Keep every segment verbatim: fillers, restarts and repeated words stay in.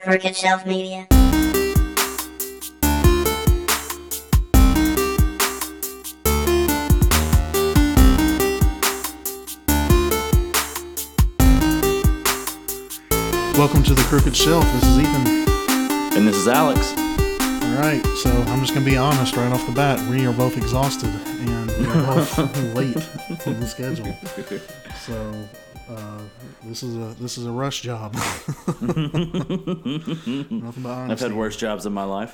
Crooked Shelf Media. Welcome to the Crooked Shelf. This is Ethan. And this is Alex. Alright, so I'm just going to be honest right off the bat. We are both exhausted and we are both late in the schedule. So... Uh, this is a this is a rush job. Nothing but honesty. I've had worse jobs in my life.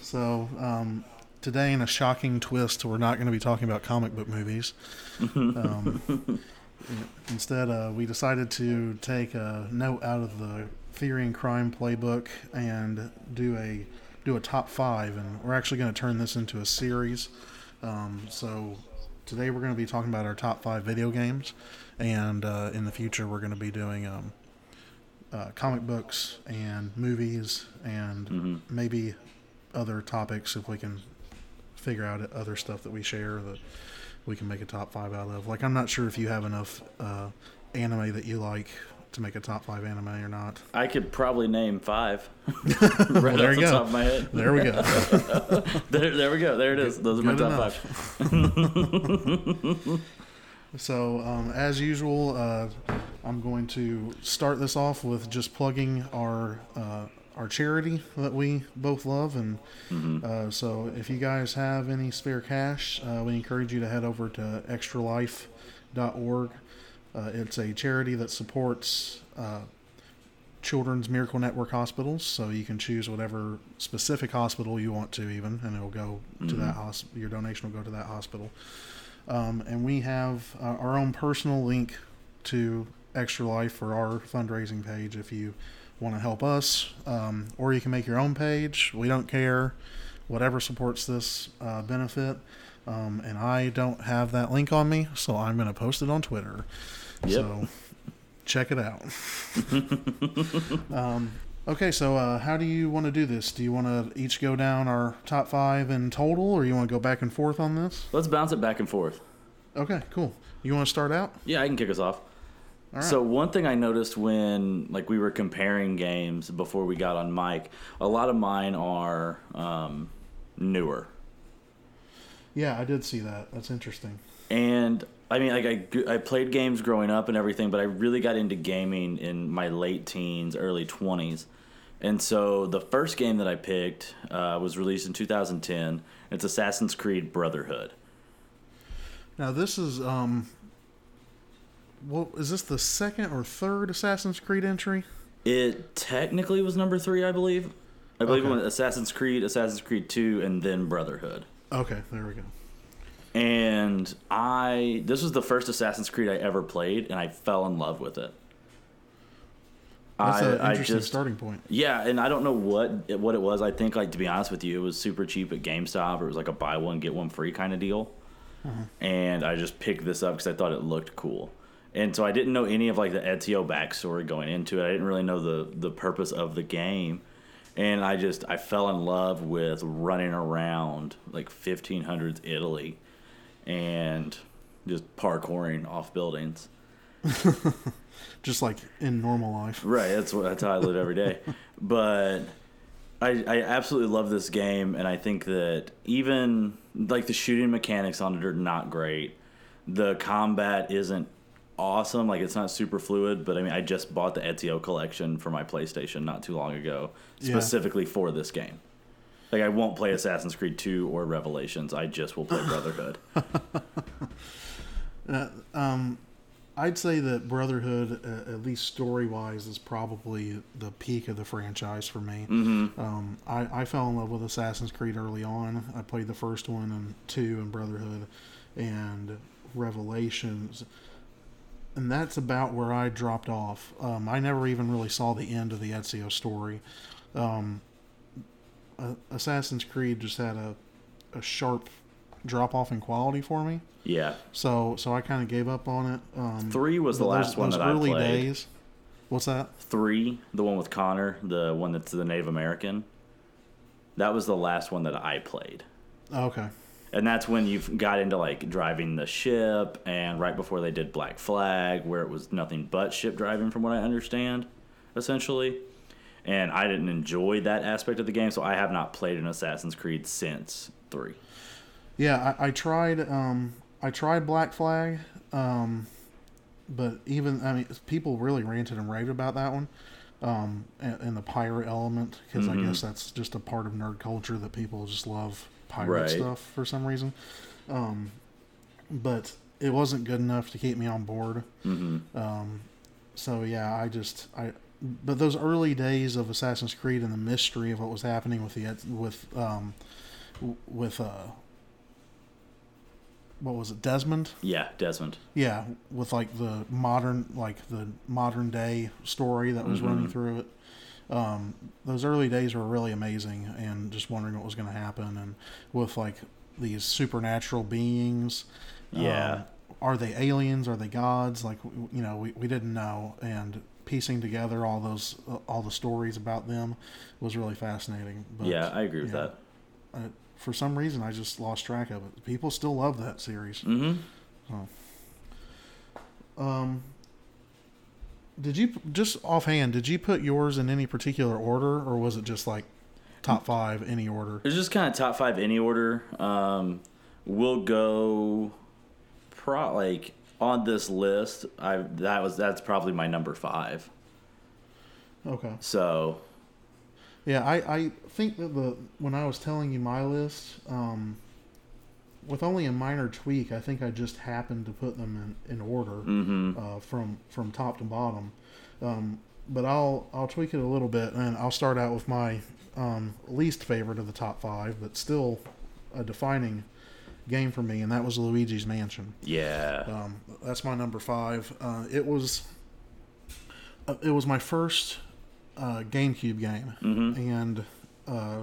So um, today, in a shocking twist, we're not going to be talking about comic book movies. Um, instead, uh, we decided to take a note out of the Theory and Crime playbook and do a do a top five, and we're actually going to turn this into a series. Um, so. Today we're going to be talking about our top five video games, and uh, in the future we're going to be doing um, uh, comic books and movies and mm-hmm. maybe other topics if we can figure out other stuff that we share that we can make a top five out of. Like, I'm not sure if you have enough uh, anime that you like to make a top five anime or not. I could probably name five. right well, there off you the go. Top of my head. There we go. there, there we go. There it is. Those are Good my top enough. five. So, um, as usual, uh, I'm going to start this off with just plugging our uh, our charity that we both love, and mm-hmm. uh, so if you guys have any spare cash, uh, we encourage you to head over to extra life dot org. Uh, it's a charity that supports uh, Children's Miracle Network hospitals, so you can choose whatever specific hospital you want to, even, and it'll go mm-hmm. to that hospital. Your donation will go to that hospital. Um, and we have uh, our own personal link to Extra Life for our fundraising page if you want to help us, um, or you can make your own page. We don't care. Whatever supports this uh, benefit. Um, and I don't have that link on me, so I'm going to post it on Twitter. Yep. So check it out. um, okay, so uh, how do you want to do this? Do you want to each go down our top five in total, or you want to go back and forth on this? Let's bounce it back and forth. Okay, cool. You want to start out? Yeah, I can kick us off. All right. So one thing I noticed when like we were comparing games before we got on mic, a lot of mine are um, newer. Yeah, I did see that. That's interesting. And, I mean, like I, I played games growing up and everything, but I really got into gaming in my late teens, early twenties. And so the first game that I picked uh, was released in two thousand ten. It's Assassin's Creed Brotherhood. Now, this is... um, well, is this the second or third Assassin's Creed entry? It technically was number three, I believe. I believe okay. It was Assassin's Creed, Assassin's Creed two, and then Brotherhood. Okay, there we go. And I... This was the first Assassin's Creed I ever played, and I fell in love with it. That's an interesting I just, starting point. Yeah, and I don't know what it, what it was. I think, like, to be honest with you, it was super cheap at GameStop. It was like a buy one, get one free kind of deal. Uh-huh. And I just picked this up because I thought it looked cool. And so I didn't know any of, like, the Ezio backstory going into it. I didn't really know the, the purpose of the game. And I just, I fell in love with running around, like, fifteen hundreds Italy and just parkouring off buildings. Just like in normal life. Right, that's what, that's how I live every day. But I, I absolutely love this game, and I think that even, like, the shooting mechanics on it are not great. The combat isn't awesome, like it's not super fluid, but I mean, I just bought the Ezio collection for my PlayStation not too long ago, specifically yeah. for this game. Like, I won't play Assassin's Creed two or Revelations. I just will play Brotherhood. uh, um, I'd say that Brotherhood, uh, at least story-wise, is probably the peak of the franchise for me. Mm-hmm. Um, I, I fell in love with Assassin's Creed early on. I played the first one and two and Brotherhood and Revelations. And that's about where I dropped off. Um, I never even really saw the end of the Ezio story. Um, uh, Assassin's Creed just had a, a sharp drop-off in quality for me. Yeah. So so I kind of gave up on it. Um, Three was the those, last one those that early I played. Days. What's that? Three, the one with Connor, the one that's the Native American. That was the last one that I played. Okay. And that's when you got into, like, driving the ship, and right before they did Black Flag, where it was nothing but ship driving, from what I understand. essentially. And I didn't enjoy that aspect of the game, so I have not played an Assassin's Creed since three. Yeah, I, I tried. Um, I tried Black Flag, um, but even I mean, people really ranted and raved about that one, um, and, and the pirate element, because mm-hmm. I guess that's just a part of nerd culture that people just love pirate right. stuff for some reason. Um, but it wasn't good enough to keep me on board. Mm-hmm. Um, so yeah, I just I. But those early days of Assassin's Creed and the mystery of what was happening with the with um with uh what was it Desmond? Yeah, Desmond. Yeah, with like the modern like the modern day story that was mm-hmm. running through it. Um, those early days were really amazing, and just wondering what was going to happen, and with like these supernatural beings. Yeah, um, are they aliens? Are they gods? Like you know, we we didn't know and. Piecing together all those uh, all the stories about them was really fascinating. But, yeah, I agree with know, that. I, for some reason, I just lost track of it. People still love that series. Mm-hmm. So. Um, did you just offhand? Did you put yours in any particular order, or was it just like top five any order? It's just kind of top five any order. Um, we'll go, pro like. On this list, I that was that's probably my number five. Okay. So. Yeah, I, I think that the when I was telling you my list, um, with only a minor tweak, I think I just happened to put them in, in order mm-hmm. uh, from from top to bottom. Um, but I'll I'll tweak it a little bit, and I'll start out with my um, least favorite of the top five, but still a defining game for me, and that was Luigi's Mansion. Yeah, um, that's my number five. Uh, it was, uh, it was my first uh, GameCube game, mm-hmm. and uh,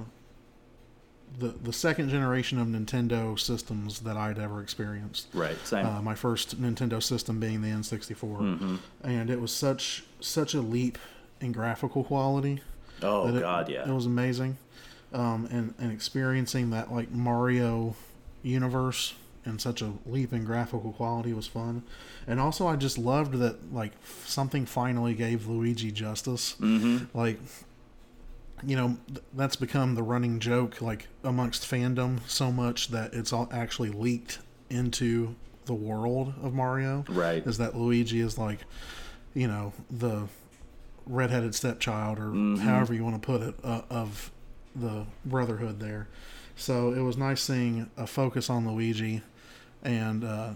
the the second generation of Nintendo systems that I'd ever experienced. Right, same. Uh, my first Nintendo system being the N sixty-four, mm-hmm. and it was such such a leap in graphical quality. Oh it, God, yeah, it was amazing, um, and and experiencing that like Mario universe and such a leap in graphical quality was fun. And also I just loved that like something finally gave Luigi justice. Mm-hmm. Like you know th- that's become the running joke like amongst fandom so much that it's all actually leaked into the world of Mario. Right. Is that Luigi is like you know the redheaded stepchild or mm-hmm. however you want to put it uh, of the Brotherhood there. So it was nice seeing a focus on Luigi, and uh,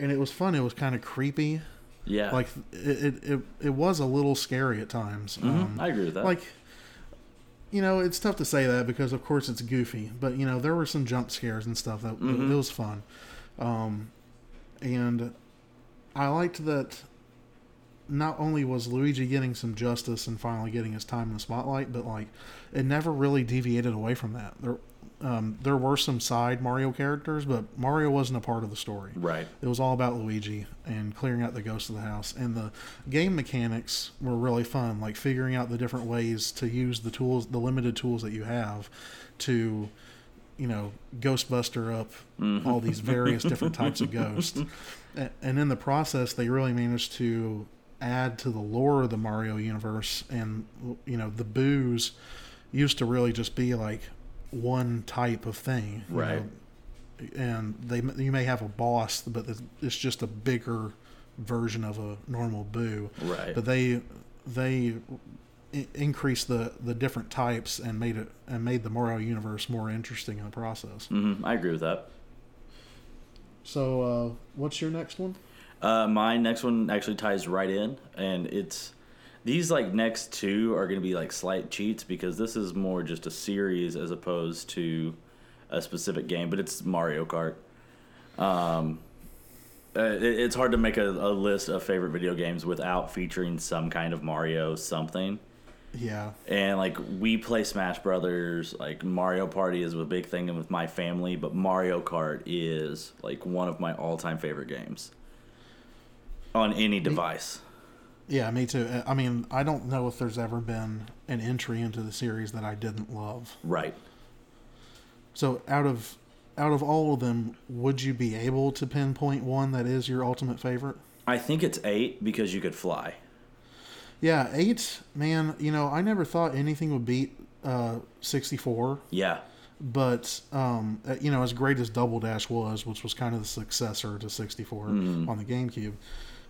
and it was fun. It was kind of creepy. Yeah, like it it, it was a little scary at times. Mm-hmm. Um, I agree with that. Like, you know, it's tough to say that because of course it's goofy, but you know there were some jump scares and stuff that mm-hmm. it, it was fun, um, and I liked that. Not only was Luigi getting some justice and finally getting his time in the spotlight, but like it never really deviated away from that. There, um, there were some side Mario characters, but Mario wasn't a part of the story. Right. It was all about Luigi and clearing out the ghosts of the house. And the game mechanics were really fun, like figuring out the different ways to use the tools, the limited tools that you have, to you know Ghostbuster up mm-hmm. all these various different types of ghosts. And in the process, they really managed to add to the lore of the Mario universe. And you know the boos used to really just be like one type of thing, right know? And they you may have a boss, but it's just a bigger version of a normal boo, right but they they increased the the different types and made it and made the Mario universe more interesting in the process. Mm-hmm. I agree with that. So uh what's your next one? Uh, my next one actually ties right in, and it's these like next two are going to be like slight cheats because this is more just a series as opposed to a specific game, but it's Mario Kart. Um, it, it's hard to make a, a list of favorite video games without featuring some kind of Mario something. Yeah. And like we play Smash Brothers, like Mario Party is a big thing with my family, but Mario Kart is like one of my all-time favorite games. On any device. Yeah, me too. I mean, I don't know if there's ever been an entry into the series that I didn't love. Right. So out of out of all of them, would you be able to pinpoint one that is your ultimate favorite? I think it's eight because you could fly. Yeah, eight, man, you know, I never thought anything would beat uh, sixty-four. Yeah. But, um, you know, as great as Double Dash was, which was kind of the successor to sixty-four mm-hmm. on the GameCube,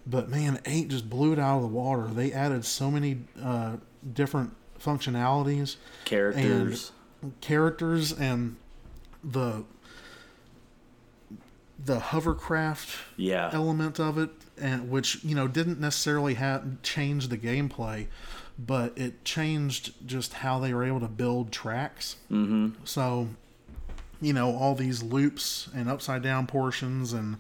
but, man, eight just blew it out of the water. They added so many uh, different functionalities. Characters. And characters and the... the hovercraft yeah. element of it, and which, you know, didn't necessarily have change the gameplay, but it changed just how they were able to build tracks. Mm-hmm. So, you know, all these loops and upside down portions and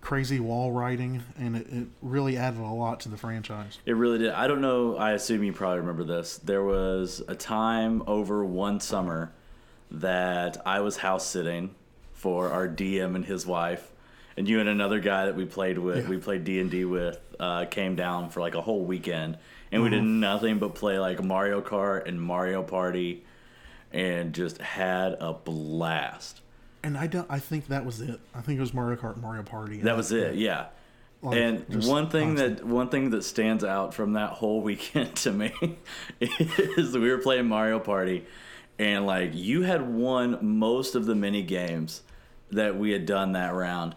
crazy wall riding, and it, it really added a lot to the franchise. It really did. I don't know. I assume you probably remember this. There was a time over one summer that I was house sitting for our D M and his wife, and you and another guy that we played with, yeah. we played D and D with, uh, came down for like a whole weekend, and mm-hmm. we did nothing but play like Mario Kart and Mario Party, and just had a blast. And I don't, I think that was it. I think it was Mario Kart, Mario Party. That was it, yeah. Like, and one thing constant. that one thing that stands out from that whole weekend to me is we were playing Mario Party, and like you had won most of the mini games that we had done that round,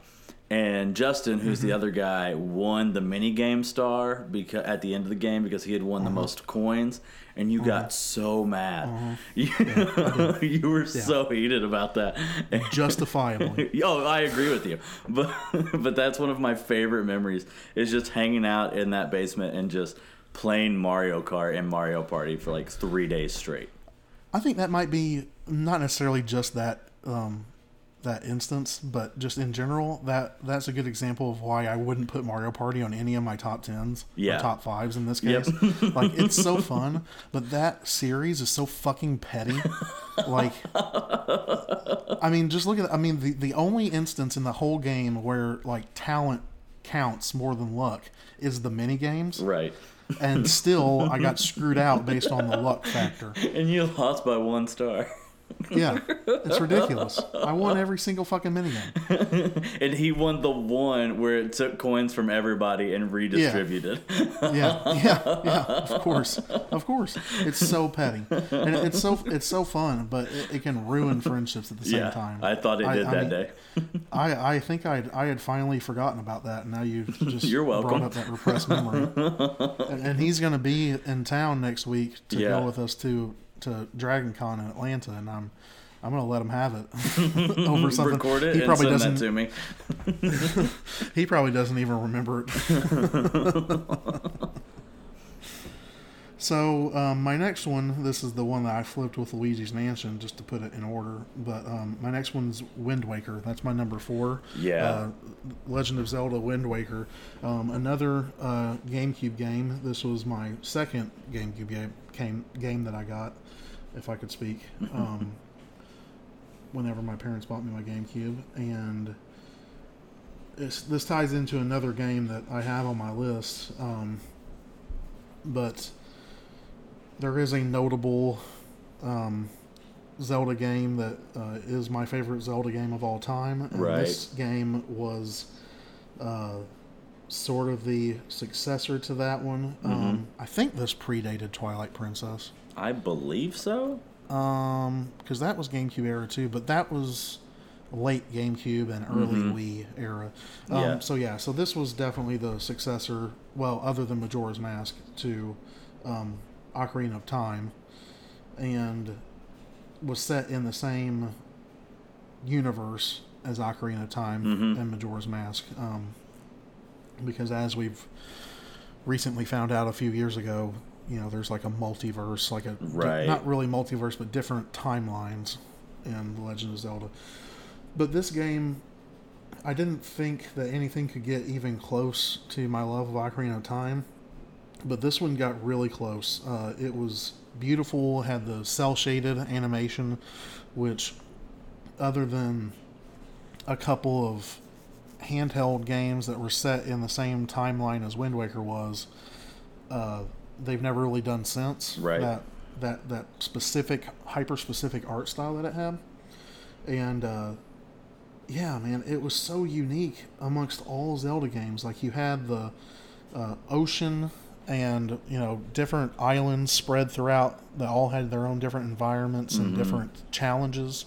and Justin, who's mm-hmm. the other guy, won the mini game star because at the end of the game because he had won uh-huh. the most coins, and you uh-huh. got so mad. Uh-huh. You, yeah, you were yeah. so heated about that. Justifiably. Oh, I agree with you. But but that's one of my favorite memories, is just hanging out in that basement and just playing Mario Kart and Mario Party for like three days straight. I think that might be not necessarily just that um, that instance, but just in general, that that's a good example of why I wouldn't put Mario Party on any of my top tens yeah. or top fives in this case. Yep. Like, it's so fun, but that series is so fucking petty. Like, I mean, just look at, I mean, the, the only instance in the whole game where, like, talent counts more than luck is the mini games. Right. And still, I got screwed out based on the luck factor. And you lost by one star. Yeah, it's ridiculous. I won every single fucking minigame. And he won the one where it took coins from everybody and redistributed. Yeah, yeah, yeah, yeah. Of course, of course. It's so petty, and it's so it's so fun, but it, it can ruin friendships at the same yeah, time. I thought it did I, that I mean, day. I, I think I I had finally forgotten about that, and now you've just You're welcome. brought up that repressed memory. And, and he's gonna be in town next week to yeah. go with us to. to Dragon Con in Atlanta, and I'm I'm gonna let him have it over something. Record it he probably and send doesn't, that to me. He probably doesn't even remember it. So um, my next one, this is the one that I flipped with Luigi's Mansion just to put it in order, but um, my next one's Wind Waker. That's my number four. Yeah. Uh, Legend of Zelda Wind Waker. Um, another uh, GameCube game. This was my second GameCube game. game that I got, if I could speak, um, whenever my parents bought me my GameCube. And it's, this ties into another game that I have on my list, um, but there is a notable um, Zelda game that uh, is my favorite Zelda game of all time, and right. this game was uh, sort of the successor to that one. Mm-hmm. Um, I think this predated Twilight Princess. I believe so. Um, because that was GameCube era too, but that was late GameCube and early mm-hmm. Wii era. Um, yeah. So yeah, so this was definitely the successor, well, other than Majora's Mask, to um, Ocarina of Time, and was set in the same universe as Ocarina of Time mm-hmm. and Majora's Mask. Um, Because as we've recently found out a few years ago, you know, there's like a multiverse, like a right. di- not really multiverse, but different timelines in The Legend of Zelda. But this game, I didn't think that anything could get even close to my love of Ocarina of Time, but this one got really close. Uh, it was beautiful, had the cel-shaded animation, which other than a couple of handheld games that were set in the same timeline as Wind Waker was, uh, they've never really done since. Right. That that that specific, hyper-specific art style that it had. And, uh, yeah, man, it was so unique amongst all Zelda games. Like, you had the uh, ocean and, you know, different islands spread throughout that all had their own different environments and mm-hmm. different challenges.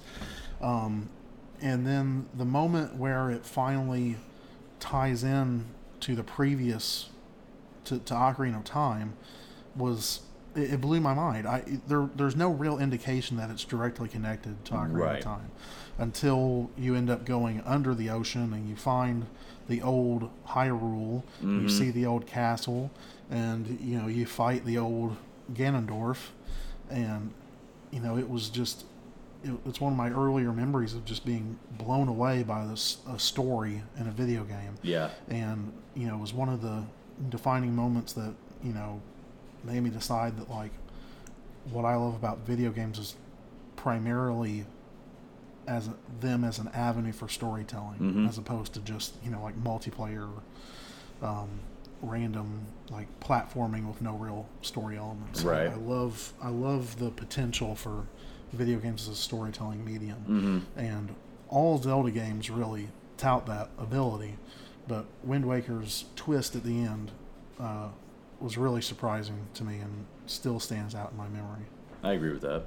Um, and then the moment where it finally ties in to the previous, to, to Ocarina of Time, was, it, it blew my mind. I there There's no real indication that it's directly connected to Ocarina right. of Time until you end up going under the ocean and you find the old Hyrule, mm-hmm. you see the old castle, and, you know, you fight the old Ganondorf, and, you know, it was just, it, it's one of my earlier memories of just being blown away by this a story in a video game. Yeah. And, you know, it was one of the defining moments that, you know, made me decide that, like, what I love about video games is primarily as a, them as an avenue for storytelling, mm-hmm. as opposed to just, you know, like multiplayer, um, random, like, platforming with no real story elements. Right. I, I love I love the potential for video games as a storytelling medium, mm-hmm. and all Zelda games really tout that ability, but Wind Waker's twist at the end uh, was really surprising to me and still stands out in my memory. I agree with that.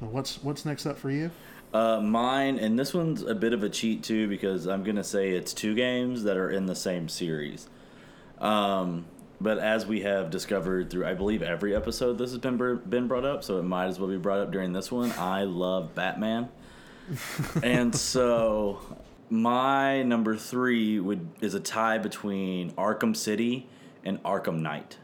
What's what's next up for you? Uh, mine, and this one's a bit of a cheat too, because I'm going to say it's two games that are in the same series. Um, but as we have discovered through, I believe, every episode this has been, been brought up, so it might as well be brought up during this one. I love Batman. And so my number three would is a tie between Arkham City and Arkham Knight.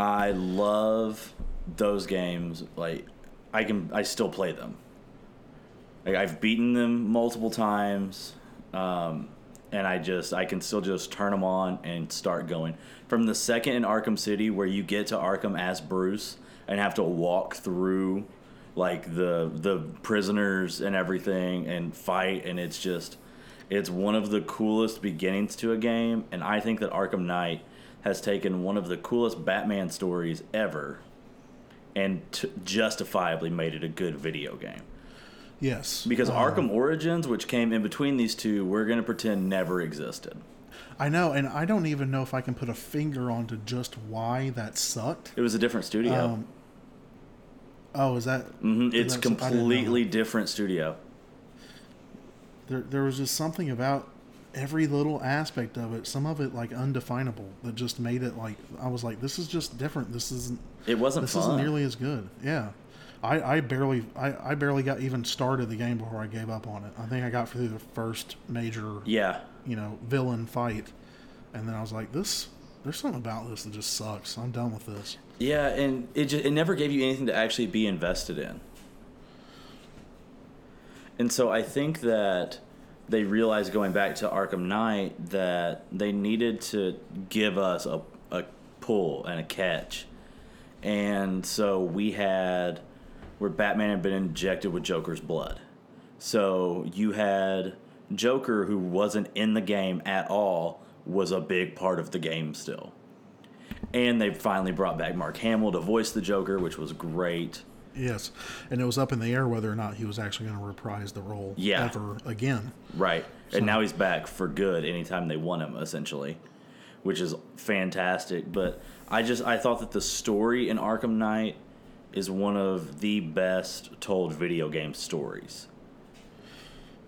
I love those games. Like, I can, I still play them. Like, I've beaten them multiple times, um, and I just, I can still just turn them on and start going. From the second in Arkham City, where you get to Arkham as Bruce and have to walk through, like, the the prisoners and everything and fight, and it's just, it's one of the coolest beginnings to a game, and I think that Arkham Knight has taken one of the coolest Batman stories ever and t- justifiably made it a good video game. Yes. Because um, Arkham Origins, which came in between these two, we're going to pretend never existed. I know, and I don't even know if I can put a finger onto just why that sucked. It was a different studio. Um, oh, is that... Mm-hmm. It's a completely different studio. There, there was just something about every little aspect of it, some of it, like, undefinable, that just made it, like, I was like, this is just different. This isn't. It wasn't. This fun. Isn't nearly as good. Yeah, I, I barely I, I barely got even started the game before I gave up on it. I think I got through the first major yeah you know villain fight, and then I was like, this there's something about this that just sucks. I'm done with this. Yeah, and it just, it never gave you anything to actually be invested in. And so I think that they realized, going back to Arkham Knight, that they needed to give us a, a pull and a catch. And so we had, where Batman had been injected with Joker's blood. So you had Joker, who wasn't in the game at all, was a big part of the game still. And they finally brought back Mark Hamill to voice the Joker, which was great. Yes, and it was up in the air whether or not he was actually going to reprise the role yeah. ever again. Right, so. And now he's back for good anytime they want him, essentially, which is fantastic. But I just I thought that the story in Arkham Knight is one of the best told video game stories.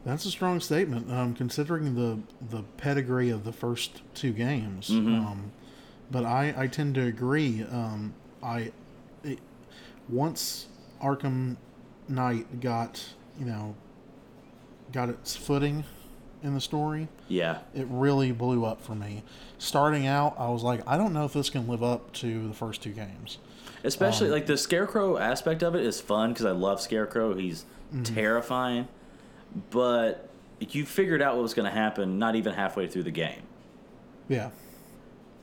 That's a strong statement, um, considering the, the pedigree of the first two games. Mm-hmm. Um, but I, I tend to agree. Um, I it, once... Arkham Knight got, you know, got its footing in the story. Yeah. It really blew up for me. Starting out, I was like, I don't know if this can live up to the first two games. Especially, um, like, the Scarecrow aspect of it is fun, because I love Scarecrow. He's mm-hmm. terrifying. But you figured out what was going to happen not even halfway through the game. Yeah.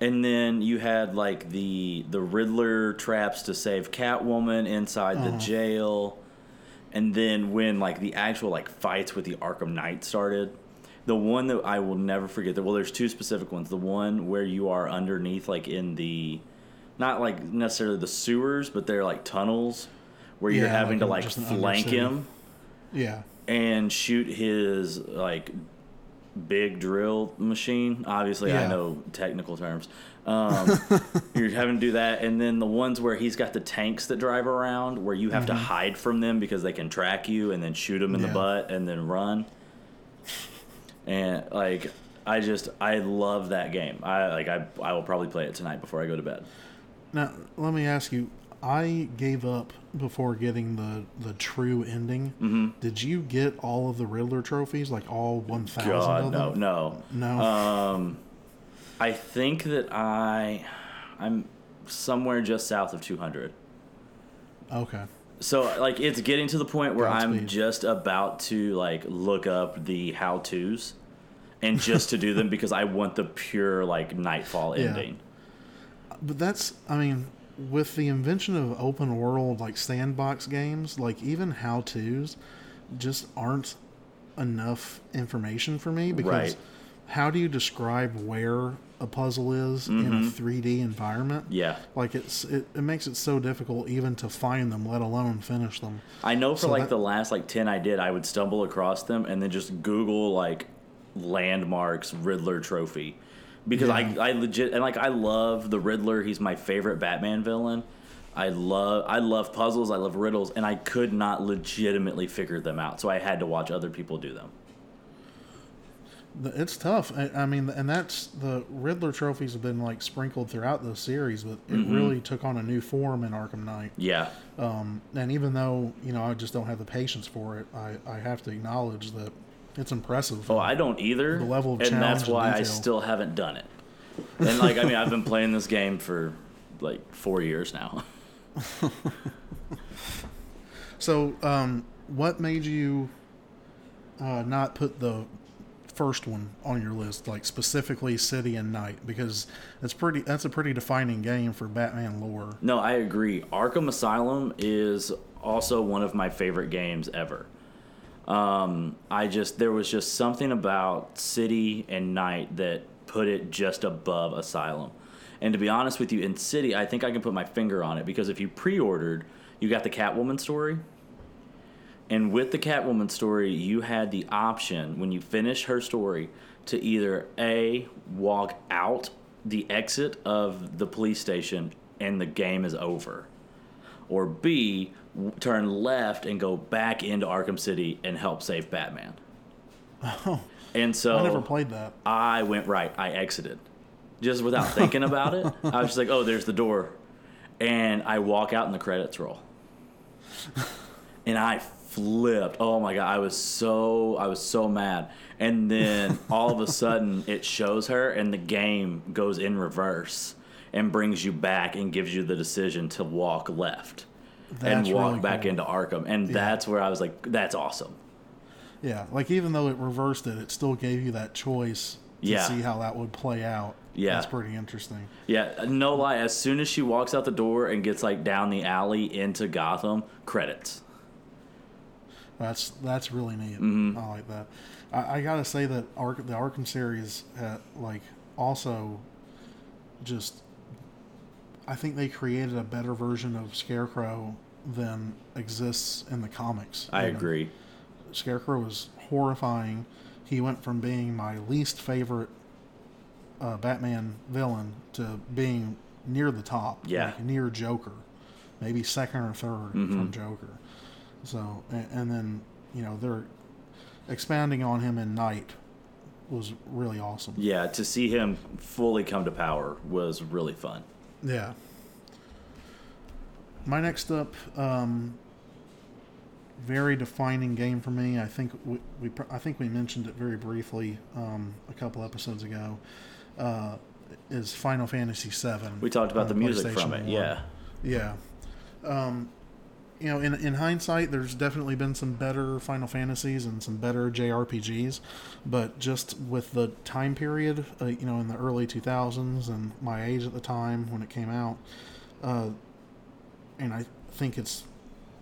And then you had, like, the the Riddler traps to save Catwoman inside uh-huh. the jail. And then when, like, the actual, like, fights with the Arkham Knight started, the one that I will never forget, that, well, there's two specific ones. The one where you are underneath, like, in the, not, like, necessarily the sewers, but they're, like, tunnels where yeah, you're having like to, like, flank him. Yeah. And shoot his, like, big drill machine. Obviously, yeah. I know technical terms. Um, you're having to do that. And then the ones where he's got the tanks that drive around where you have mm-hmm. to hide from them because they can track you and then shoot them in yeah. the butt and then run. And, like, I just, I love that game. I, like, I, I will probably play it tonight before I go to bed. Now, let me ask you. I gave up before getting the, the true ending. Mm-hmm. Did you get all of the Riddler trophies? Like all one thousand of them? God, no, no. No? Um, I think that I, I'm somewhere just south of two hundred. Okay. So, like, it's getting to the point where Godspeed. I'm just about to, like, look up the how-tos and just to do them because I want the pure, like, Nightfall ending. Yeah. But that's, I mean... With the invention of open world, like sandbox games, like even how to's just aren't enough information for me because right. how do you describe where a puzzle is mm-hmm. in a three D environment? Yeah. Like it's, it, it makes it so difficult even to find them, let alone finish them. I know for so like that, the last like ten I did, I would stumble across them and then just Google like landmarks, Riddler trophy. Because yeah. I, I legit and like I love the Riddler. He's my favorite Batman villain. I love I love puzzles. I love riddles, and I could not legitimately figure them out. So I had to watch other people do them. It's tough. I, I mean, and that's the Riddler trophies have been like sprinkled throughout the series, but it mm-hmm. really took on a new form in Arkham Knight. Yeah. Um, and even though you know I just don't have the patience for it, I, I have to acknowledge that. It's impressive. Oh, I don't either. The level of and that's why and I still haven't done it. And, like, I mean, I've been playing this game for, like, four years now. So, um, what made you uh, not put the first one on your list, like, specifically City and Night? Because that's, pretty, that's a pretty defining game for Batman lore. No, I agree. Arkham Asylum is also one of my favorite games ever. Um, I just, there was just something about City and Night that put it just above Asylum. And to be honest with you, in City, I think I can put my finger on it because if you pre-ordered, you got the Catwoman story. And with the Catwoman story, you had the option when you finish her story to either A, walk out the exit of the police station and the game is over. Or B, turn left and go back into Arkham City and help save Batman. Oh. And so I never played that. I went right. I exited. Just without thinking about it. I was just like, oh, there's the door. And I walk out and the credits roll. And I flipped. Oh my god, I was so I was so mad. And then all of a sudden it shows her and the game goes in reverse and brings you back and gives you the decision to walk left. That's and walk really back cool. into Arkham. And yeah. that's where I was like, that's awesome. Yeah, like even though it reversed it, it still gave you that choice to yeah. see how that would play out. Yeah. That's pretty interesting. Yeah, no lie. As soon as she walks out the door and gets like down the alley into Gotham, credits. That's that's really neat. Mm-hmm. I like that. I, I got to say that Ar- the Arkham series had, like also just... I think they created a better version of Scarecrow than exists in the comics. I you know? agree. Scarecrow was horrifying. He went from being my least favorite uh, Batman villain to being near the top. Yeah. Like near Joker. Maybe second or third mm-hmm. from Joker. So, and, and then, you know, they're expounding on him in Night was really awesome. Yeah, to see him fully come to power was really fun. Yeah. My next up, um, very defining game for me. I think we, we I think we mentioned it very briefly um, a couple episodes ago. Uh, is Final Fantasy seven. We talked about the music from it. Yeah. Yeah. Um, you know, in in hindsight, there's definitely been some better Final Fantasies and some better J R P Gs, but just with the time period, uh, you know, in the early two thousands and my age at the time when it came out, uh, and I think it's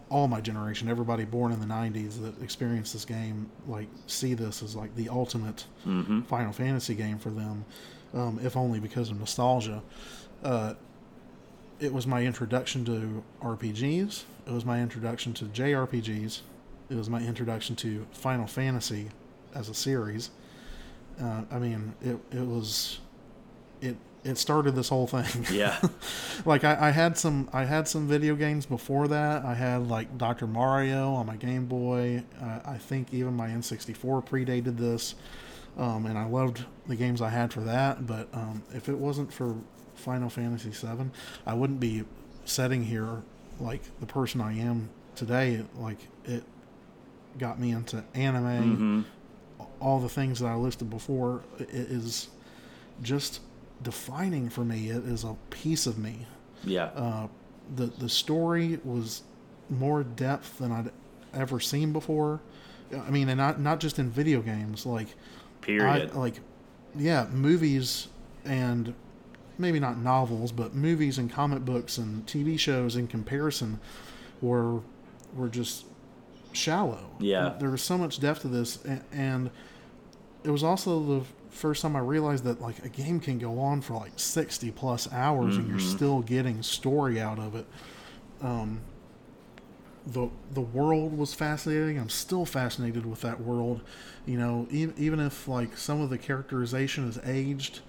all my generation, everybody born in the nineties that experienced this game, like, see this as, like, the ultimate mm-hmm. Final Fantasy game for them, um, if only because of nostalgia. Uh, it was my introduction to R P Gs. It was my introduction to J R P Gs. It was my introduction to Final Fantasy as a series. uh, I mean, it it was it it started this whole thing. Yeah. Like I, I had some I had some video games before that. I had like Doctor Mario on my Game Boy. Uh, I think even my N sixty-four predated this, um, and I loved the games I had for that. But um, if it wasn't for Final Fantasy seven, I wouldn't be sitting here like the person I am today. Like it got me into anime. Mm-hmm. All the things that I listed before, it is just defining for me. It is a piece of me. Yeah. Uh, the the story was more depth than I'd ever seen before. I mean, and not not just in video games. Like period. I, like yeah, movies and. Maybe not novels, but movies and comic books and T V shows in comparison were were just shallow. Yeah. There was so much depth to this, and it was also the first time I realized that like a game can go on for like sixty plus hours, mm-hmm. and you're still getting story out of it. Um, the the world was fascinating. I'm still fascinated with that world. You know, e- even if like some of the characterization is aged.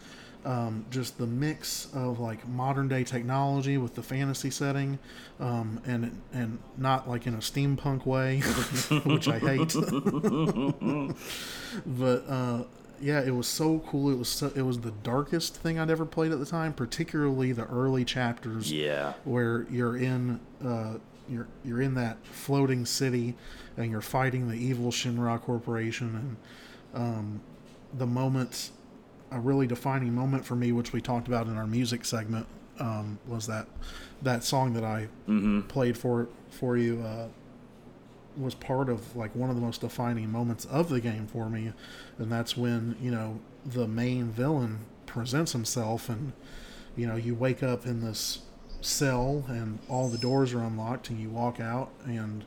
Um, just the mix of like modern day technology with the fantasy setting, um, and and not like in a steampunk way, which I hate. But uh, yeah, it was so cool. It was so, it was the darkest thing I'd ever played at the time, particularly the early chapters. Yeah, where you're in uh, you're you're in that floating city, and you're fighting the evil Shinra Corporation, and um, the moments. A really defining moment for me, which we talked about in our music segment, um, was that that song that I mm-hmm. played for for you uh, was part of like one of the most defining moments of the game for me, and that's when you know the main villain presents himself, and you know you wake up in this cell, and all the doors are unlocked, and you walk out, and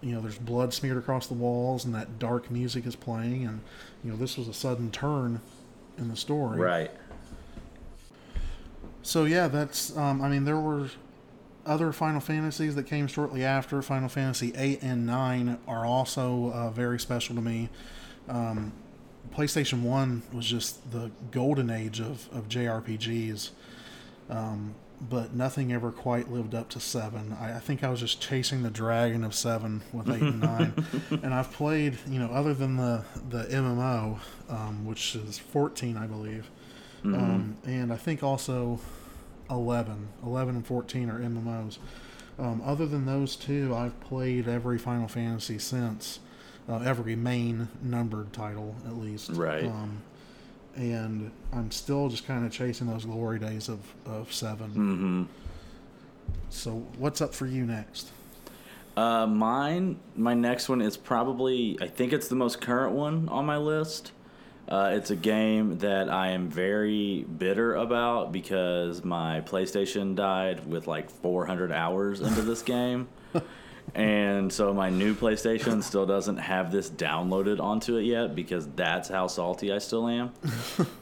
you know there's blood smeared across the walls, and that dark music is playing, and you know this was a sudden turn. In the story, right? So yeah, that's. Um, I mean, there were other Final Fantasies that came shortly after. Final Fantasy eight and nine are also uh, very special to me. Um, PlayStation One was just the golden age of of J R P Gs, um, but nothing ever quite lived up to seven. I, I think I was just chasing the dragon of seven with eight and nine, and I've played, you know, other than the the M M O, um, which is fourteen, I believe, mm-hmm. um, and I think also eleven, eleven and fourteen are M M Os. Um, other than those two, I've played every Final Fantasy since, uh, every main numbered title at least, right? Um, And I'm still just kind of chasing those glory days of, of seven. Mm-hmm. So what's up for you next? Uh, mine, my next one is probably, I think it's the most current one on my list. Uh, it's a game that I am very bitter about because my PlayStation died with like four hundred hours into this game. And so my new PlayStation still doesn't have this downloaded onto it yet because that's how salty I still am.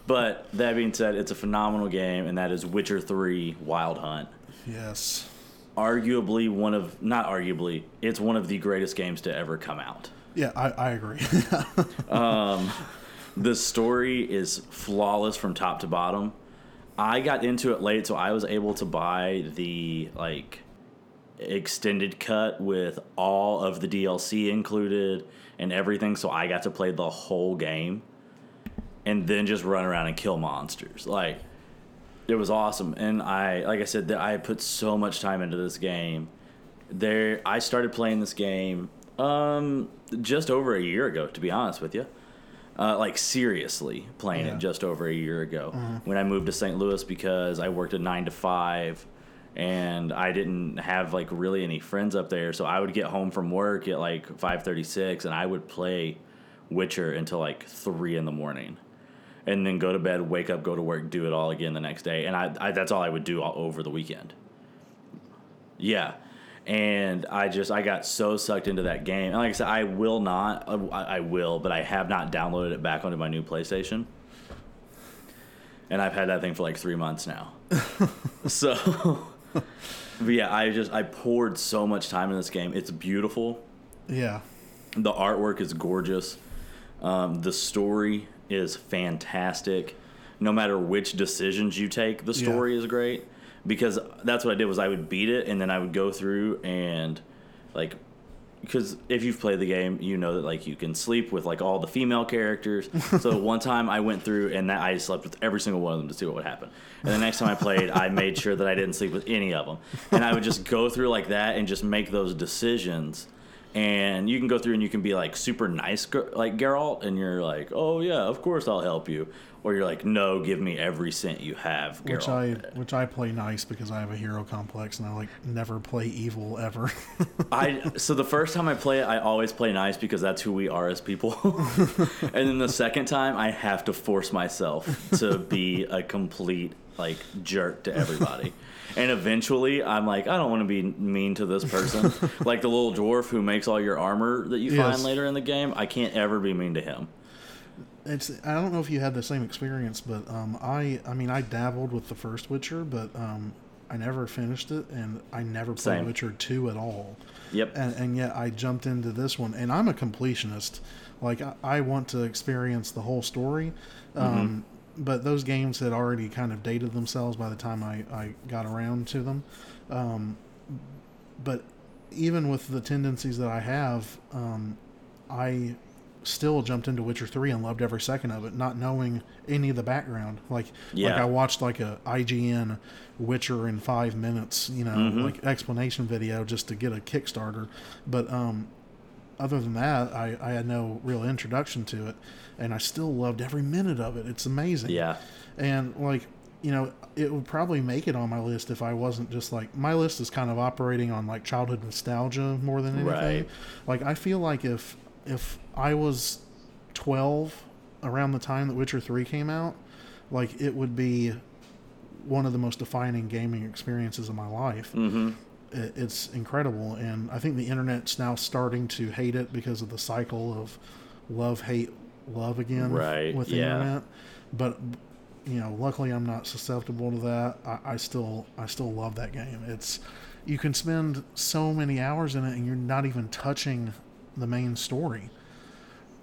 But that being said, it's a phenomenal game, and that is Witcher three Wild Hunt. Yes. Arguably one of, not arguably, it's one of the greatest games to ever come out. Yeah, I, I agree. um, the story is flawless from top to bottom. I got into it late, so I was able to buy the, like... extended cut with all of the D L C included and everything, so I got to play the whole game and then just run around and kill monsters. Like, it was awesome. And I, like I said, I put so much time into this game. There, I started playing this game um, just over a year ago, to be honest with you. Uh, like, seriously playing yeah. it just over a year ago uh-huh. when I moved to Saint Louis because I worked a nine to five. And I didn't have, like, really any friends up there, so I would get home from work at, like, five thirty-six, and I would play Witcher until, like, three in the morning. And then go to bed, wake up, go to work, do it all again the next day. And I, I that's all I would do all over the weekend. Yeah. And I just, I got so sucked into that game. And like I said, I will not, I, I will, but I have not downloaded it back onto my new PlayStation. And I've had that thing for, like, three months now. So... But yeah, I just I poured so much time in this game. It's beautiful. Yeah. The artwork is gorgeous. Um, the story is fantastic. No matter which decisions you take, the story yeah. is great. Because that's what I did was I would beat it, and then I would go through and, like, because if you've played the game, you know that, like, you can sleep with, like, all the female characters. So one time I went through, and that I slept with every single one of them to see what would happen. And the next time I played, I made sure that I didn't sleep with any of them. And I would just go through like that and just make those decisions. And you can go through and you can be, like, super nice, like Geralt, and you're like, oh, yeah, of course I'll help you. Or you're like, no, give me every cent you have, Geralt. Which I, which I play nice because I have a hero complex, and I, like, never play evil ever. I So the first time I play it, I always play nice because that's who we are as people. And then the second time, I have to force myself to be a complete, like, jerk to everybody. And eventually, I'm like, I don't want to be mean to this person. Like the little dwarf who makes all your armor that you yes. find later in the game, I can't ever be mean to him. It's I don't know if you had the same experience, but um, I I mean, I dabbled with the first Witcher, but um, I never finished it, and I never played same. Witcher two at all. Yep. And, and yet, I jumped into this one, and I'm a completionist. Like, I, I want to experience the whole story. Um mm-hmm. But those games had already kind of dated themselves by the time I, I got around to them. Um, but even with the tendencies that I have, um, I still jumped into Witcher three and loved every second of it, not knowing any of the background. Like, yeah. like I watched like a I G N Witcher in five minutes, you know, mm-hmm. like explanation video just to get a Kickstarter. But, um, other than that, I, I had no real introduction to it, and I still loved every minute of it. It's amazing. Yeah. And, like, you know, it would probably make it on my list if I wasn't just, like, my list is kind of operating on, like, childhood nostalgia more than anything. Right. Like, I feel like if if I was twelve around the time that Witcher three came out, like, it would be one of the most defining gaming experiences of my life. Mm-hmm. It's incredible, and I think the internet's now starting to hate it because of the cycle of love, hate, love again right. with the yeah. internet. But, you know, luckily I'm not susceptible to that. I, I still, I still love that game. It's you can spend so many hours in it, and you're not even touching the main story.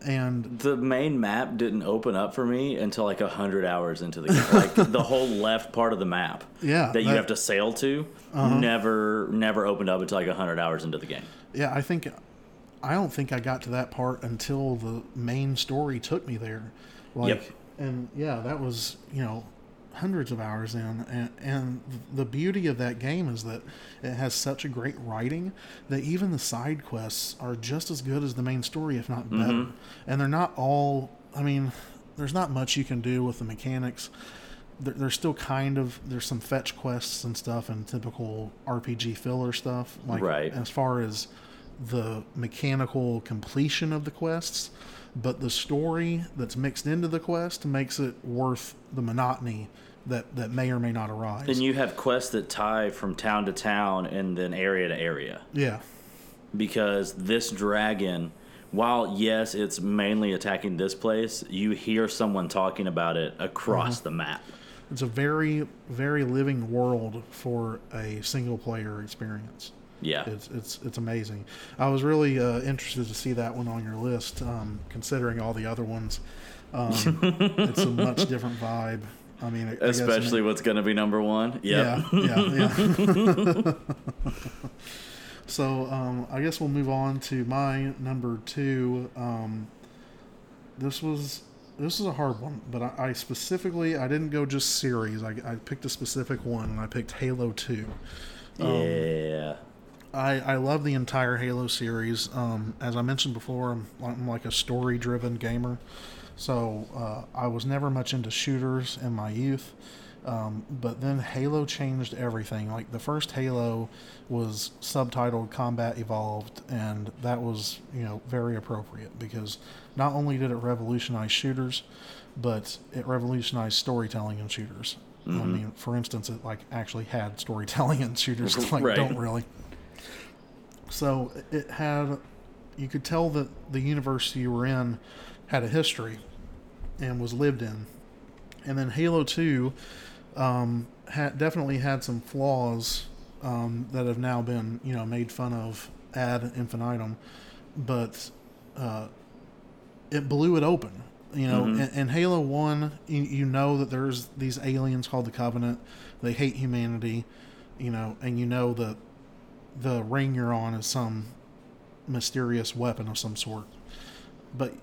And the main map didn't open up for me until like a hundred hours into the game. Like the whole left part of the map, yeah, that you that, have to sail to, uh-huh. never, never opened up until like a hundred hours into the game. Yeah, I think, I don't think I got to that part until the main story took me there. Like, yep. And yeah, that was, you know, hundreds of hours in, and, and the beauty of that game is that it has such a great writing that even the side quests are just as good as the main story, if not better. Mm-hmm. And they're not all, I mean, there's not much you can do with the mechanics. There, there's still kind of, there's some fetch quests and stuff and typical R P G filler stuff. Like, right. as far as the mechanical completion of the quests, but the story that's mixed into the quest makes it worth the monotony that, that may or may not arise. And you have quests that tie from town to town and then area to area. Yeah. Because this dragon, while, yes, it's mainly attacking this place, you hear someone talking about it across mm-hmm. the map. It's a very, very living world for a single-player experience. Yeah, it's it's it's amazing. I was really uh, interested to see that one on your list, um, considering all the other ones. Um, it's a much different vibe. I mean, I, especially I guess, what's going to be number one. Yep. Yeah, yeah, yeah. So um, I guess we'll move on to my number two. Um, this was this was a hard one, but I, I specifically I didn't go just series. I, I picked a specific one, and I picked Halo two. Um, yeah. I, I love the entire Halo series. Um, as I mentioned before, I'm, I'm like a story-driven gamer. So uh, I was never much into shooters in my youth. Um, but then Halo changed everything. Like, the first Halo was subtitled Combat Evolved, and that was, you know, very appropriate because not only did it revolutionize shooters, but it revolutionized storytelling in shooters. Mm-hmm. I mean, for instance, it like actually had storytelling in shooters that like, right. don't really... So it had, you could tell that the universe you were in had a history and was lived in. And then Halo two um, had, definitely had some flaws um, that have now been, you know, made fun of ad infinitum, but uh, it blew it open. You know, mm-hmm. in, in Halo one, you, you know that there's these aliens called the Covenant. They hate humanity, you know, and you know that the ring you're on is some mysterious weapon of some sort. But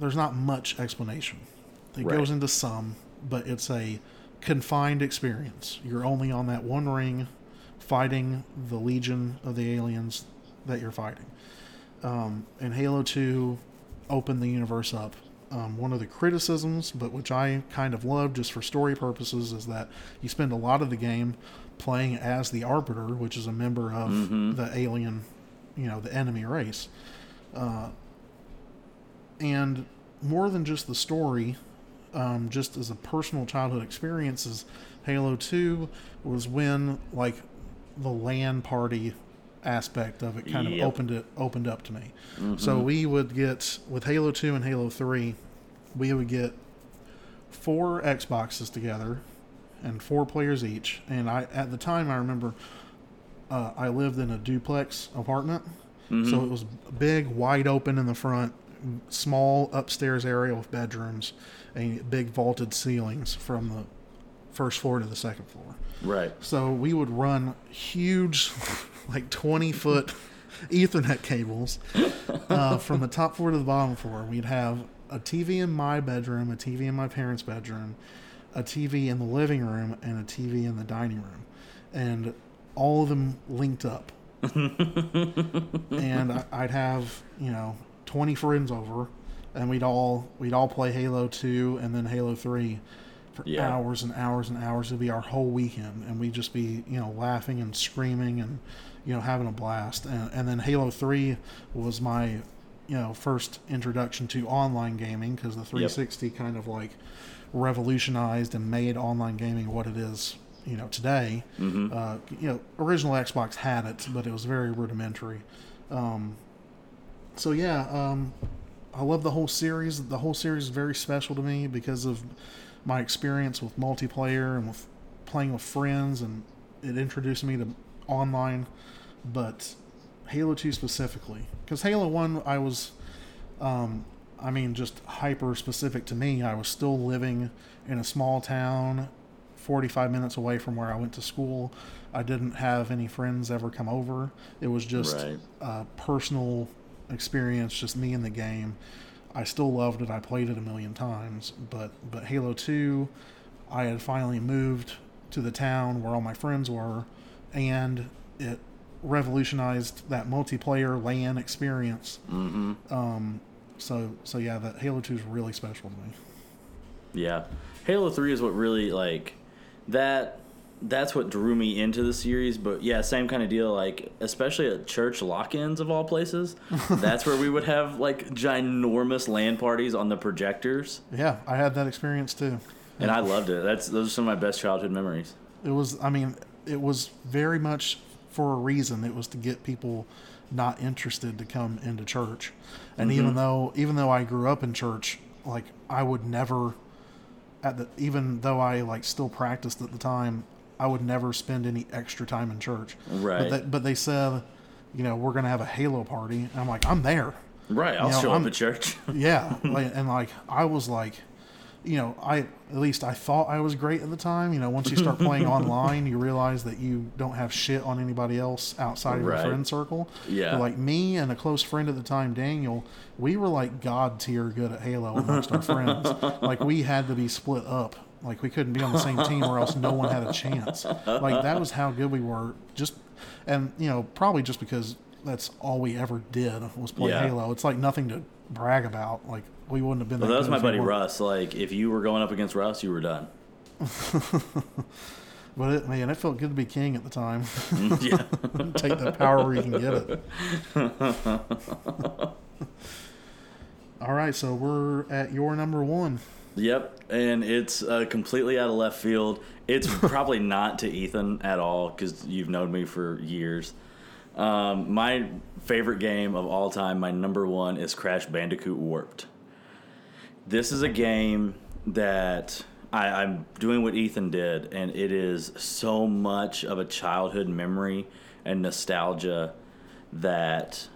there's not much explanation. It right. goes into some, but it's a confined experience. You're only on that one ring fighting the legion of the aliens that you're fighting. Um, and Halo two opened the universe up. Um, one of the criticisms, but which I kind of love just for story purposes, is that you spend a lot of the game playing as the Arbiter, which is a member of mm-hmm. the alien, you know, the enemy race. Uh, and more than just the story, um, just as a personal childhood experience, is Halo two was when, like, the LAN party aspect of it kind yep. of opened it opened up to me. Mm-hmm. So we would get, with Halo two and Halo three, we would get four Xboxes together and four players each. And I at the time I remember uh, I lived in a duplex apartment, mm-hmm. so it was big, wide open in the front, small upstairs area with bedrooms, and big vaulted ceilings from the first floor to the second floor. Right. So we would run huge, like twenty foot Ethernet cables uh, from the top floor to the bottom floor. We'd have a T V in my bedroom, a T V in my parents' bedroom, a T V in the living room, and a T V in the dining room. And all of them linked up. And I'd have, you know, twenty friends over, and we'd all we'd all play Halo two and then Halo three for yeah. hours and hours and hours. It'd be our whole weekend, and we'd just be, you know, laughing and screaming and, you know, having a blast. And, and then Halo three was my, you know, first introduction to online gaming, because the three sixty yep. kind of like revolutionized and made online gaming what it is, you know, today. Mm-hmm. Uh, you know, original Xbox had it, but it was very rudimentary. Um, so yeah, um, I love the whole series. The whole series is very special to me because of my experience with multiplayer and with playing with friends, and it introduced me to online, but Halo two specifically, because Halo one I was um, I mean just hyper specific to me. I was still living in a small town forty-five minutes away from where I went to school. I didn't have any friends ever come over. It was just right. a personal experience, just me in the game. I still loved it. I played it a million times, but, but Halo two, I had finally moved to the town where all my friends were, and it revolutionized that multiplayer LAN experience. Mm-hmm. Um, so, so yeah, that Halo two is really special to me. Yeah. Halo three is what really, like, that, that's what drew me into the series. But yeah, same kind of deal, like, especially at church lock-ins of all places. That's where we would have, like, ginormous LAN parties on the projectors. Yeah, I had that experience too. And I loved it. That's those are some of my best childhood memories. It was, I mean, it was very much for a reason. It was to get people not interested to come into church. And mm-hmm. even though even though I grew up in church, like, I would never at the even though I like still practiced at the time, I would never spend any extra time in church. Right. But they, but they said, you know, we're going to have a Halo party. And I'm like, I'm there. Right. I'll you know, show I'm, up at church. Yeah. Like, and like, I was like, you know, I, at least I thought I was great at the time. You know, once you start playing online, you realize that you don't have shit on anybody else outside of right. your friend circle. Yeah. But like me and a close friend at the time, Daniel, we were like God tier good at Halo amongst our friends. Like, we had to be split up. Like, we couldn't be on the same team or else no one had a chance. Like, that was how good we were. Just, and, you know, probably just because that's all we ever did was play yeah. Halo. It's like nothing to brag about. Like, we wouldn't have been well, that good. That was my buddy Russ. Like, if you were going up against Russ, you were done. But, it, man, it felt good to be king at the time. Yeah. Take the power where you can get it. All right, so we're at your number one. Yep, and it's uh, completely out of left field. It's probably not to Ethan at all, because you've known me for years. Um, my favorite game of all time, my number one, is Crash Bandicoot Warped. This is a game that I, I'm doing what Ethan did, and it is so much of a childhood memory and nostalgia that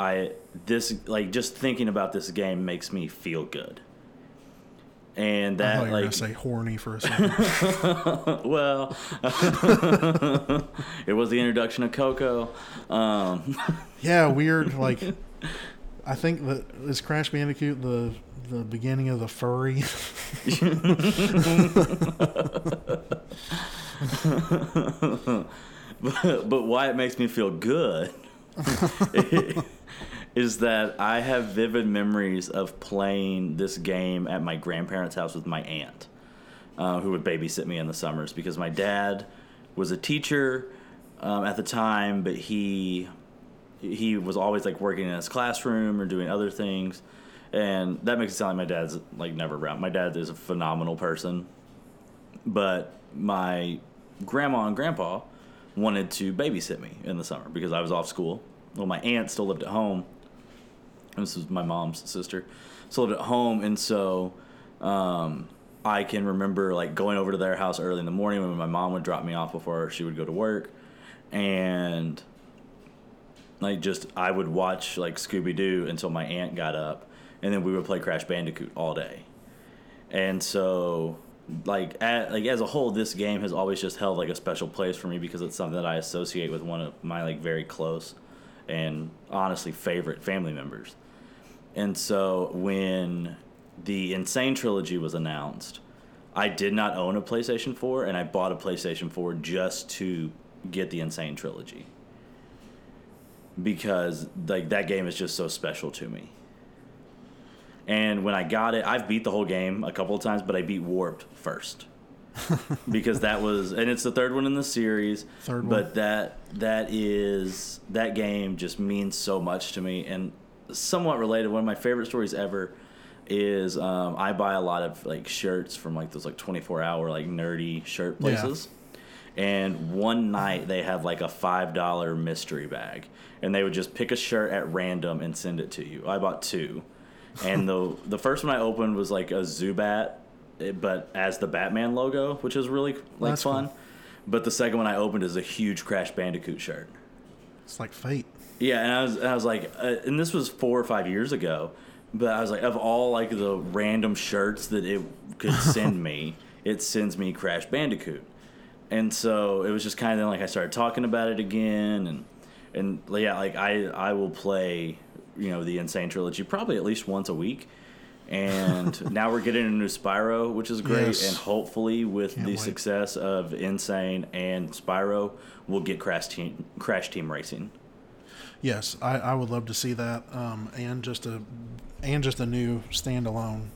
I this like just thinking about this game makes me feel good. And that, I thought you were like, gonna say horny for a second. Well, it was the introduction of Coco. Um, yeah, weird. Like, I think that is Crash Bandicoot the the beginning of the furry. but, but why it makes me feel good is that I have vivid memories of playing this game at my grandparents' house with my aunt, uh, who would babysit me in the summers, because my dad was a teacher um, at the time, but he he was always like working in his classroom or doing other things, and that makes it sound like my dad's like never around. My dad is a phenomenal person, but my grandma and grandpa wanted to babysit me in the summer because I was off school. Well, my aunt still lived at home. This was my mom's sister. Still lived at home, and so um, I can remember like going over to their house early in the morning when my mom would drop me off before she would go to work, and like just I would watch like Scooby-Doo until my aunt got up, and then we would play Crash Bandicoot all day. And so like at, like as a whole, this game has always just held like a special place for me because it's something that I associate with one of my like very close and honestly favorite family members. And so when the Insane Trilogy was announced, I did not own a PlayStation four, and I bought a PlayStation four just to get the Insane Trilogy because like that game is just so special to me. And when I got it, I've beat the whole game a couple of times, but I beat Warped first. Because that was, and it's the third one in the series. Third one. But that that is that game just means so much to me. And somewhat related, one of my favorite stories ever is um, I buy a lot of like shirts from like those like twenty-four hour like nerdy shirt places. Yeah. And one night they have like a five dollar mystery bag, and they would just pick a shirt at random and send it to you. I bought two, and the the first one I opened was like a Zubat, but as the Batman logo, which is really like That's fun. Cool. But the second one I opened is a huge Crash Bandicoot shirt. It's like fate. Yeah, and I was, I was like, uh, and this was four or five years ago, but I was like, of all like the random shirts that it could send me, it sends me Crash Bandicoot. And so it was just kind of like I started talking about it again, and and yeah, like I I will play, you know, the Insane Trilogy probably at least once a week. And now we're getting a new Spyro, which is great. Yes. And hopefully with Can't the wait. success of Insane and Spyro, we'll get Crash Team, Crash Team Racing. Yes, I, I would love to see that, um, and just a and just a new standalone.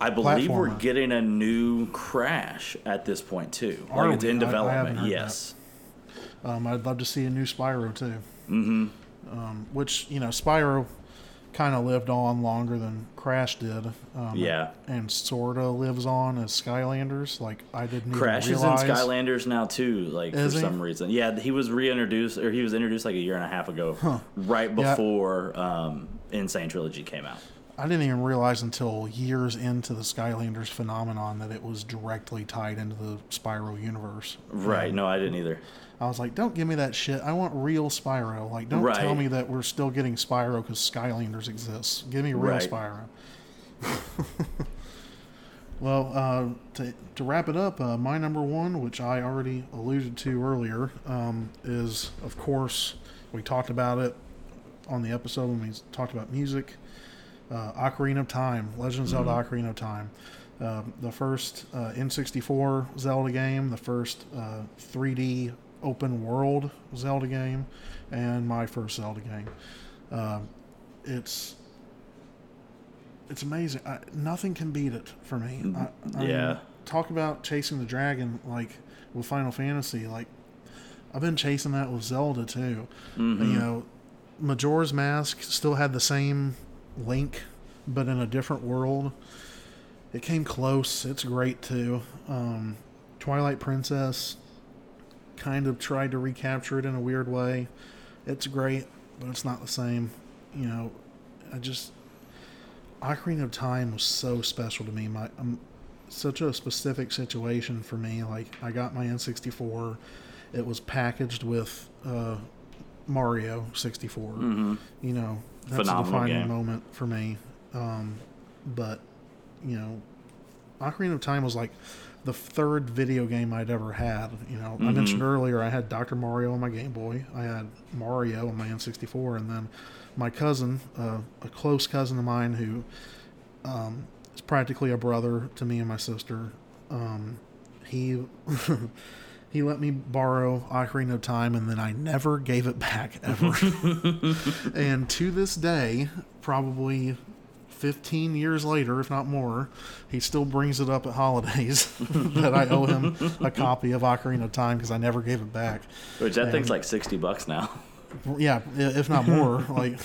I believe platformer. We're getting a new Crash at this point too. Are like it's we? in development. I, I yes. Um, I'd love to see a new Spyro too. Mm-hmm. Um, which you know, Spyro kind of lived on longer than Crash did. Um, yeah. And sort of lives on as Skylanders. Like, I didn't Crash even realize. Crash is in Skylanders now, too, like, is for he? some reason. Yeah, he was reintroduced, or he was introduced like a year and a half ago, huh. right before yeah. um, Insane Trilogy came out. I didn't even realize until years into the Skylanders phenomenon that it was directly tied into the Spyro universe. Right. Um, no, I didn't either. I was like, don't give me that shit. I want real Spyro. Like, don't right. tell me that we're still getting Spyro because Skylanders exists. Give me real right. Spyro. Well, uh, to, to wrap it up, uh, my number one, which I already alluded to earlier, um, is, of course, we talked about it on the episode when we talked about music. Uh, Ocarina of Time, Legend of Zelda mm-hmm. Ocarina of Time. Uh, the first uh, N sixty-four Zelda game, the first uh, three D open world Zelda game, and my first Zelda game. Uh, it's it's amazing. I, nothing can beat it for me. I, I yeah. mean, talk about chasing the dragon, like with Final Fantasy. Like I've been chasing that with Zelda too. Mm-hmm. You know, Majora's Mask still had the same Link, but in a different world. It came close. It's great too. Um, Twilight Princess kind of tried to recapture it in a weird way. It's great, but it's not the same. You know, I just Ocarina of Time was so special to me. My um, such a specific situation for me. Like I got my N sixty-four. It was packaged with uh, Mario sixty-four. Mm-hmm. You know. That's Phenomenal a defining game. moment for me. Um, but, you know, Ocarina of Time was like the third video game I'd ever had. You know, mm-hmm. I mentioned earlier I had Doctor Mario on my Game Boy. I had Mario on my N sixty-four, and then my cousin, uh, a close cousin of mine who um, is practically a brother to me and my sister, um, he... He let me borrow Ocarina of Time, and then I never gave it back, ever. And to this day, probably fifteen years later, if not more, he still brings it up at holidays that I owe him a copy of Ocarina of Time because I never gave it back. Which, that and, thing's like sixty bucks now. Yeah, if not more. Like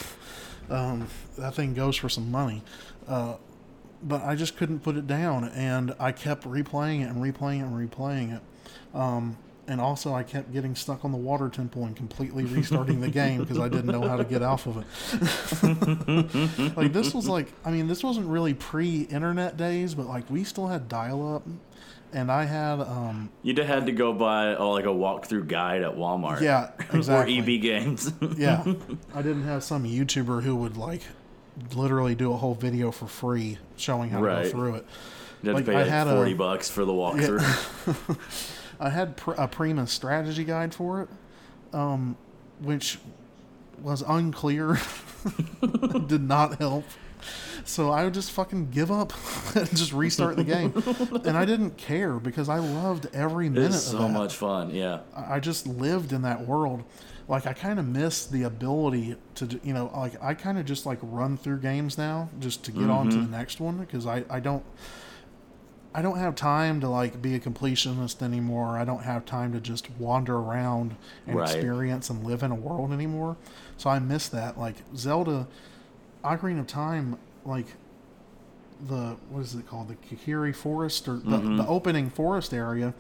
um, that thing goes for some money. Uh, but I just couldn't put it down, and I kept replaying it and replaying it and replaying it. Um, and also I kept getting stuck on the water temple and completely restarting the game because I didn't know how to get off of it. Like this was like, I mean, this wasn't really pre-internet days, but like we still had dial-up, and I had, um, you did had to go buy oh, like a walk-through guide at Walmart. Yeah, exactly. Or E B Games. Yeah. I didn't have some YouTuber who would like literally do a whole video for free showing how right. to go through it. You had like, to pay I like had forty a, bucks for the walkthrough. Yeah. I had a Prima strategy guide for it, um, which was unclear. Did not help. So I would just fucking give up and just restart the game. And I didn't care because I loved every minute of it. It's so much fun, yeah. I just lived in that world. Like, I kind of miss the ability to, you know, like, I kind of just, like, run through games now just to get mm-hmm. on to the next one because I, I don't... I don't have time to like be a completionist anymore. I don't have time to just wander around and right. experience and live in a world anymore. So I miss that. Like Zelda, Ocarina of Time, like the, what is it called? The Kikiri Forest or the, mm-hmm. the opening forest area.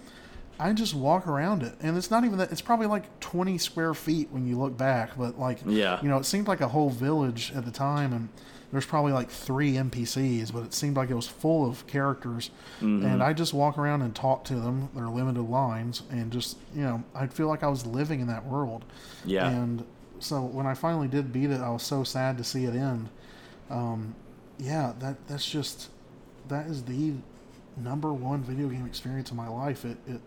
I just walk around it, and it's not even that. It's probably like twenty square feet when you look back, but like, yeah. you know, it seemed like a whole village at the time, and there's probably like three N P Cs, but it seemed like it was full of characters. Mm-hmm. And I just walk around and talk to them, their limited lines, and just, you know, I'd feel like I was living in that world. Yeah. And so when I finally did beat it, I was so sad to see it end. Um, yeah, that that's just, that is the number one video game experience of my life. It, it,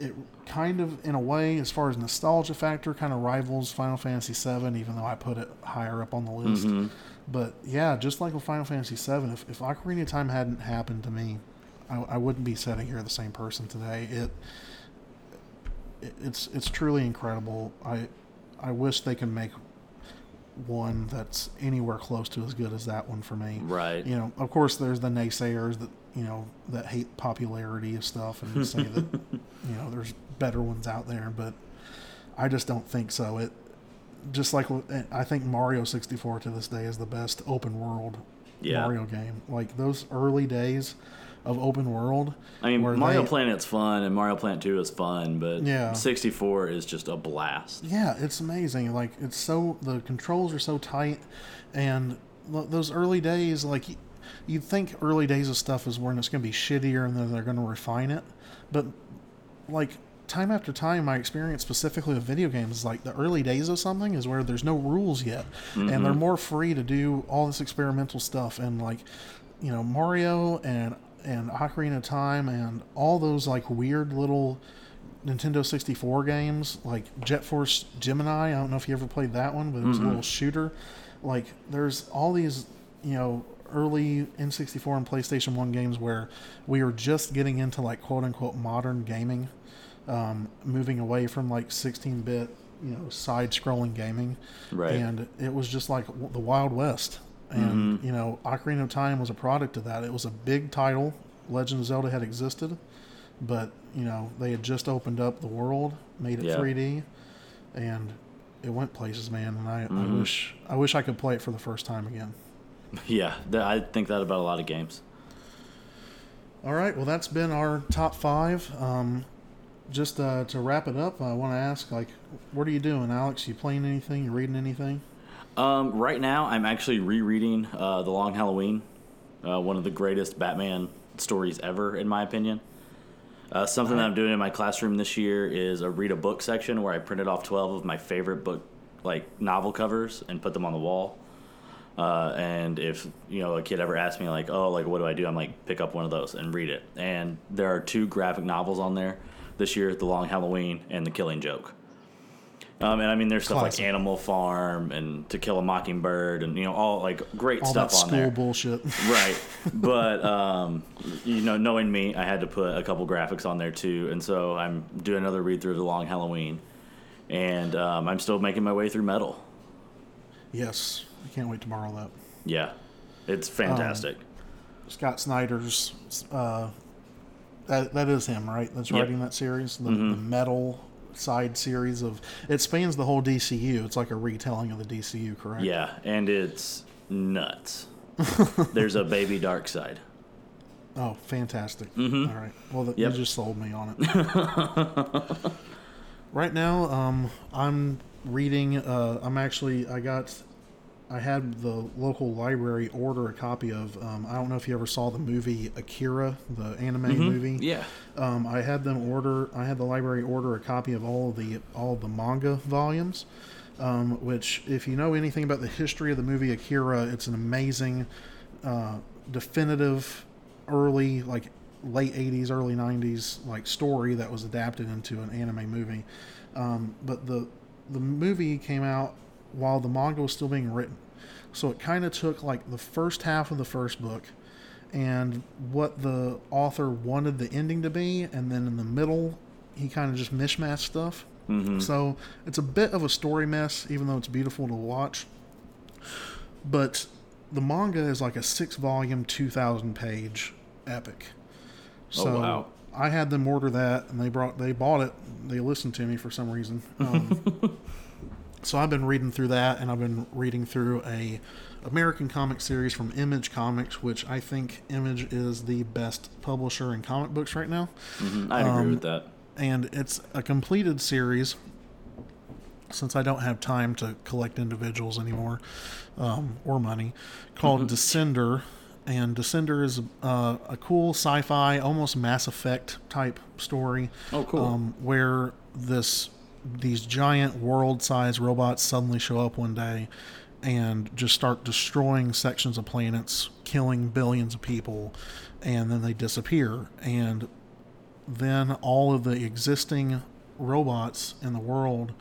it kind of, in a way, as far as nostalgia factor, kind of rivals Final Fantasy seven, even though I put it higher up on the list. Mm-hmm. But yeah, just like with Final Fantasy seven, if, if Ocarina of Time hadn't happened to me, I, I wouldn't be sitting here the same person today. It, it it's it's truly incredible. I I wish they could make one that's anywhere close to as good as that one for me. Right. You know, of course, there's the naysayers that, you know, that hate popularity of stuff and say that, you know, there's better ones out there, but I just don't think so. It just like, I think Mario sixty-four to this day is the best open world yeah. Mario game. Like those early days of open world. I mean, Mario they, Planet's fun and Mario Planet two is fun, but yeah. sixty-four is just a blast. Yeah. It's amazing. Like it's so, the controls are so tight, and those early days, like you'd think early days of stuff is when it's going to be shittier and then they're going to refine it. But like time after time, my experience specifically with video games is like the early days of something is where there's no rules yet. Mm-hmm. And they're more free to do all this experimental stuff. And like, you know, Mario and, and Ocarina of Time and all those like weird little Nintendo sixty-four games, like Jet Force Gemini. I don't know if you ever played that one, but it was mm-hmm. a little shooter. Like there's all these, you know, early N sixty-four and PlayStation one games where we were just getting into like quote unquote modern gaming, um, moving away from like sixteen bit, you know, side scrolling gaming. Right. And it was just like the Wild West. And, mm-hmm. you know, Ocarina of Time was a product of that. It was a big title. Legend of Zelda had existed, but you know, they had just opened up the world, made it yeah. three D, and it went places, man. And I, mm-hmm. I wish, I wish I could play it for the first time again. Yeah, th- I think that about a lot of games. All right, well, that's been our top five. Um, just uh, to wrap it up, I want to ask, like, what are you doing, Alex? You playing anything? You reading anything? Um, right now, I'm actually rereading uh, The Long Halloween, uh, one of the greatest Batman stories ever, in my opinion. Uh, something right. that I'm doing in my classroom this year is a read a book section where I printed off twelve of my favorite book, like novel covers and put them on the wall. Uh, and if, you know, a kid ever asked me, like, oh, like, what do I do? I'm like, pick up one of those and read it. And there are two graphic novels on there this year, The Long Halloween and The Killing Joke. Um, and, I mean, there's stuff Classic. like Animal Farm and To Kill a Mockingbird and, you know, all, like, great all stuff on there. All that school bullshit. Right. But, um, you know, knowing me, I had to put a couple graphics on there, too. And so I'm doing another read-through of The Long Halloween. And um, I'm still making my way through Metal. Yes. I can't wait to borrow that. Yeah. It's fantastic. Um, Scott Snyder's, uh, that, that is him, right? That's yep. writing that series, the, mm-hmm. the Metal side series of, it spans the whole D C U. It's like a retelling of the D C U, correct? Yeah, and it's nuts. There's a baby dark side. Oh, fantastic. Mm-hmm. All right. Well, the, yep. you just sold me on it. Right now, um, I'm reading, uh, I'm actually, I got... I had the local library order a copy of, um, I don't know if you ever saw the movie Akira, the anime mm-hmm. movie. Yeah. Um, I had them order, I had the library order a copy of all of the, all of the manga volumes, um, which if you know anything about the history of the movie Akira, it's an amazing, uh, definitive early, like late eighties, early nineties, like story that was adapted into an anime movie. Um, but the, the movie came out while the manga was still being written. So it kind of took like the first half of the first book and what the author wanted the ending to be, and then in the middle he kind of just mishmashed stuff. Mm-hmm. So it's a bit of a story mess, even though it's beautiful to watch. But the manga is like a six volume, two thousand page epic. So oh, wow. I had them order that and they brought, they bought it. They listened to me for some reason. Um, So I've been reading through that, and I've been reading through a American comic series from Image Comics, which I think Image is the best publisher in comic books right now. Mm-hmm. I um, agree with that. And it's a completed series. Since I don't have time to collect individuals anymore, um, or money, called mm-hmm. Descender. And Descender is uh, a cool sci-fi, almost Mass Effect type story. Oh, cool. Um, where this... these giant world-sized robots suddenly show up one day and just start destroying sections of planets, killing billions of people, and then they disappear. And then all of the existing robots in the world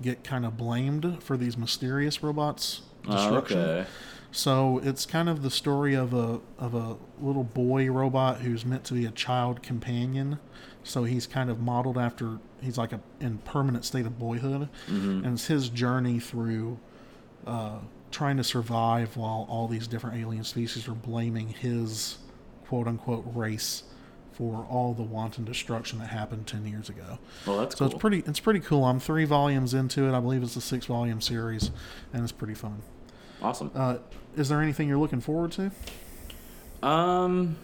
get kind of blamed for these mysterious robots' destruction. Oh, okay. So it's kind of the story of a of a little boy robot who's meant to be a child companion. So he's kind of modeled after, he's like a in permanent state of boyhood. Mm-hmm. And it's his journey through uh, trying to survive while all these different alien species are blaming his quote unquote race for all the wanton destruction that happened ten years ago. Well, that's cool. So it's pretty, it's pretty cool. I'm three volumes into it. I believe it's a six volume series and it's pretty fun. Awesome. Uh, is there anything you're looking forward to? Um,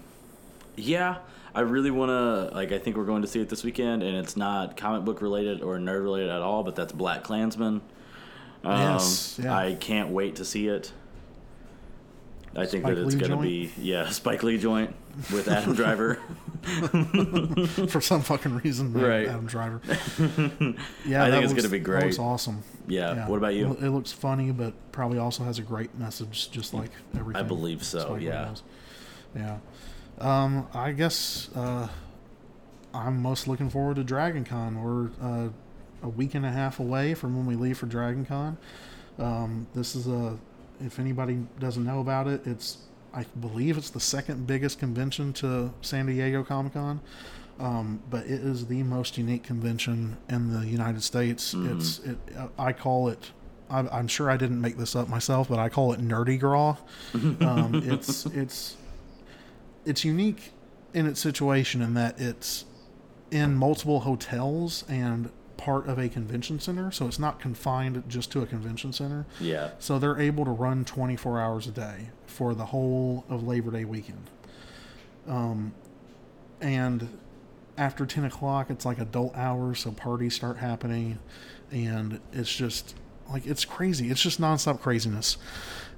yeah. I really want to, like, I think we're going to see it this weekend, and it's not comic book related or nerd related at all, but that's Black Klansman. Um, yes. Yeah. I can't wait to see it. I Spike think that it's going to be, yeah, Spike Lee joint with Adam Driver. For some fucking reason, man, right. Adam Driver. Yeah, I think it's going to be great. That looks awesome. Yeah. yeah. What about you? It looks funny, but probably also has a great message, just like everything. I believe so, Spike yeah. Knows. Yeah. Um, I guess uh, I'm most looking forward to Dragon Con. We're uh, a week and a half away from when we leave for Dragon Con. Um, this is a, if anybody doesn't know about it, it's, I believe it's the second biggest convention to San Diego Comic-Con. Um, but it is the most unique convention in the United States. Mm-hmm. It's, it, I call it, I'm, I'm sure I didn't make this up myself, but I call it Nerdy Graw. Um, it's, it's, It's unique in its situation in that it's in multiple hotels and part of a convention center. So it's not confined just to a convention center. Yeah. So they're able to run twenty-four hours a day for the whole of Labor Day weekend. Um, and after ten o'clock, it's like adult hours. So parties start happening and it's just like, it's crazy. It's just nonstop craziness.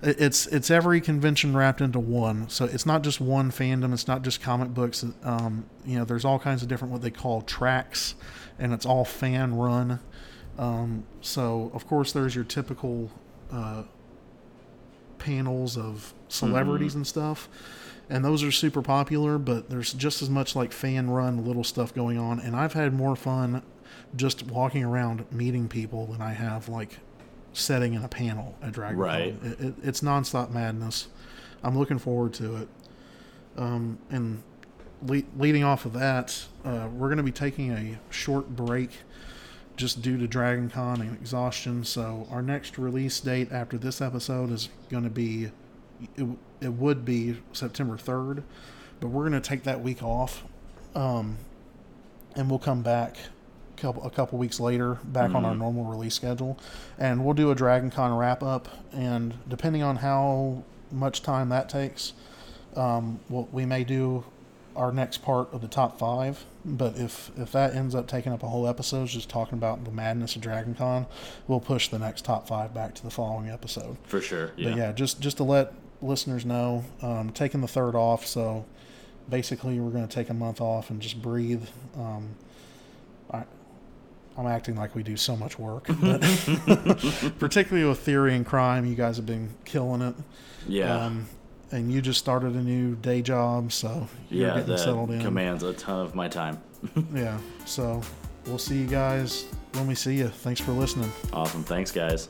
It's it's every convention wrapped into one. So it's not just one fandom. It's not just comic books. Um, you know, there's all kinds of different what they call tracks, and it's all fan run. Um, so of course there's your typical uh, panels of celebrities mm-hmm. and stuff. And those are super popular, but there's just as much like fan run little stuff going on. And I've had more fun just walking around meeting people than I have like setting in a panel at Dragon Con. Right. It, it, it's nonstop madness. I'm looking forward to it. Um, and le- leading off of that, uh, we're going to be taking a short break just due to Dragon Con and exhaustion. So our next release date after this episode is going to be... It, it would be September third, but we're going to take that week off, um, and we'll come back a couple, a couple weeks later, back mm-hmm. on our normal release schedule, and we'll do a Dragon Con wrap-up, and depending on how much time that takes, um, we'll, we may do our next part of the top five, but if, if that ends up taking up a whole episode just talking about the madness of Dragon Con, we'll push the next top five back to the following episode. For sure, yeah. But yeah, just, just to let... listeners know, um taking the third off, so basically we're going to take a month off and just breathe. um I, I'm acting like we do so much work, but particularly with theory and crime, you guys have been killing it. Yeah. Um and you just started a new day job, so you're yeah, getting that settled in. Commands a ton of my time. Yeah, so we'll see you guys when we see you. Thanks for listening. Awesome. Thanks, guys.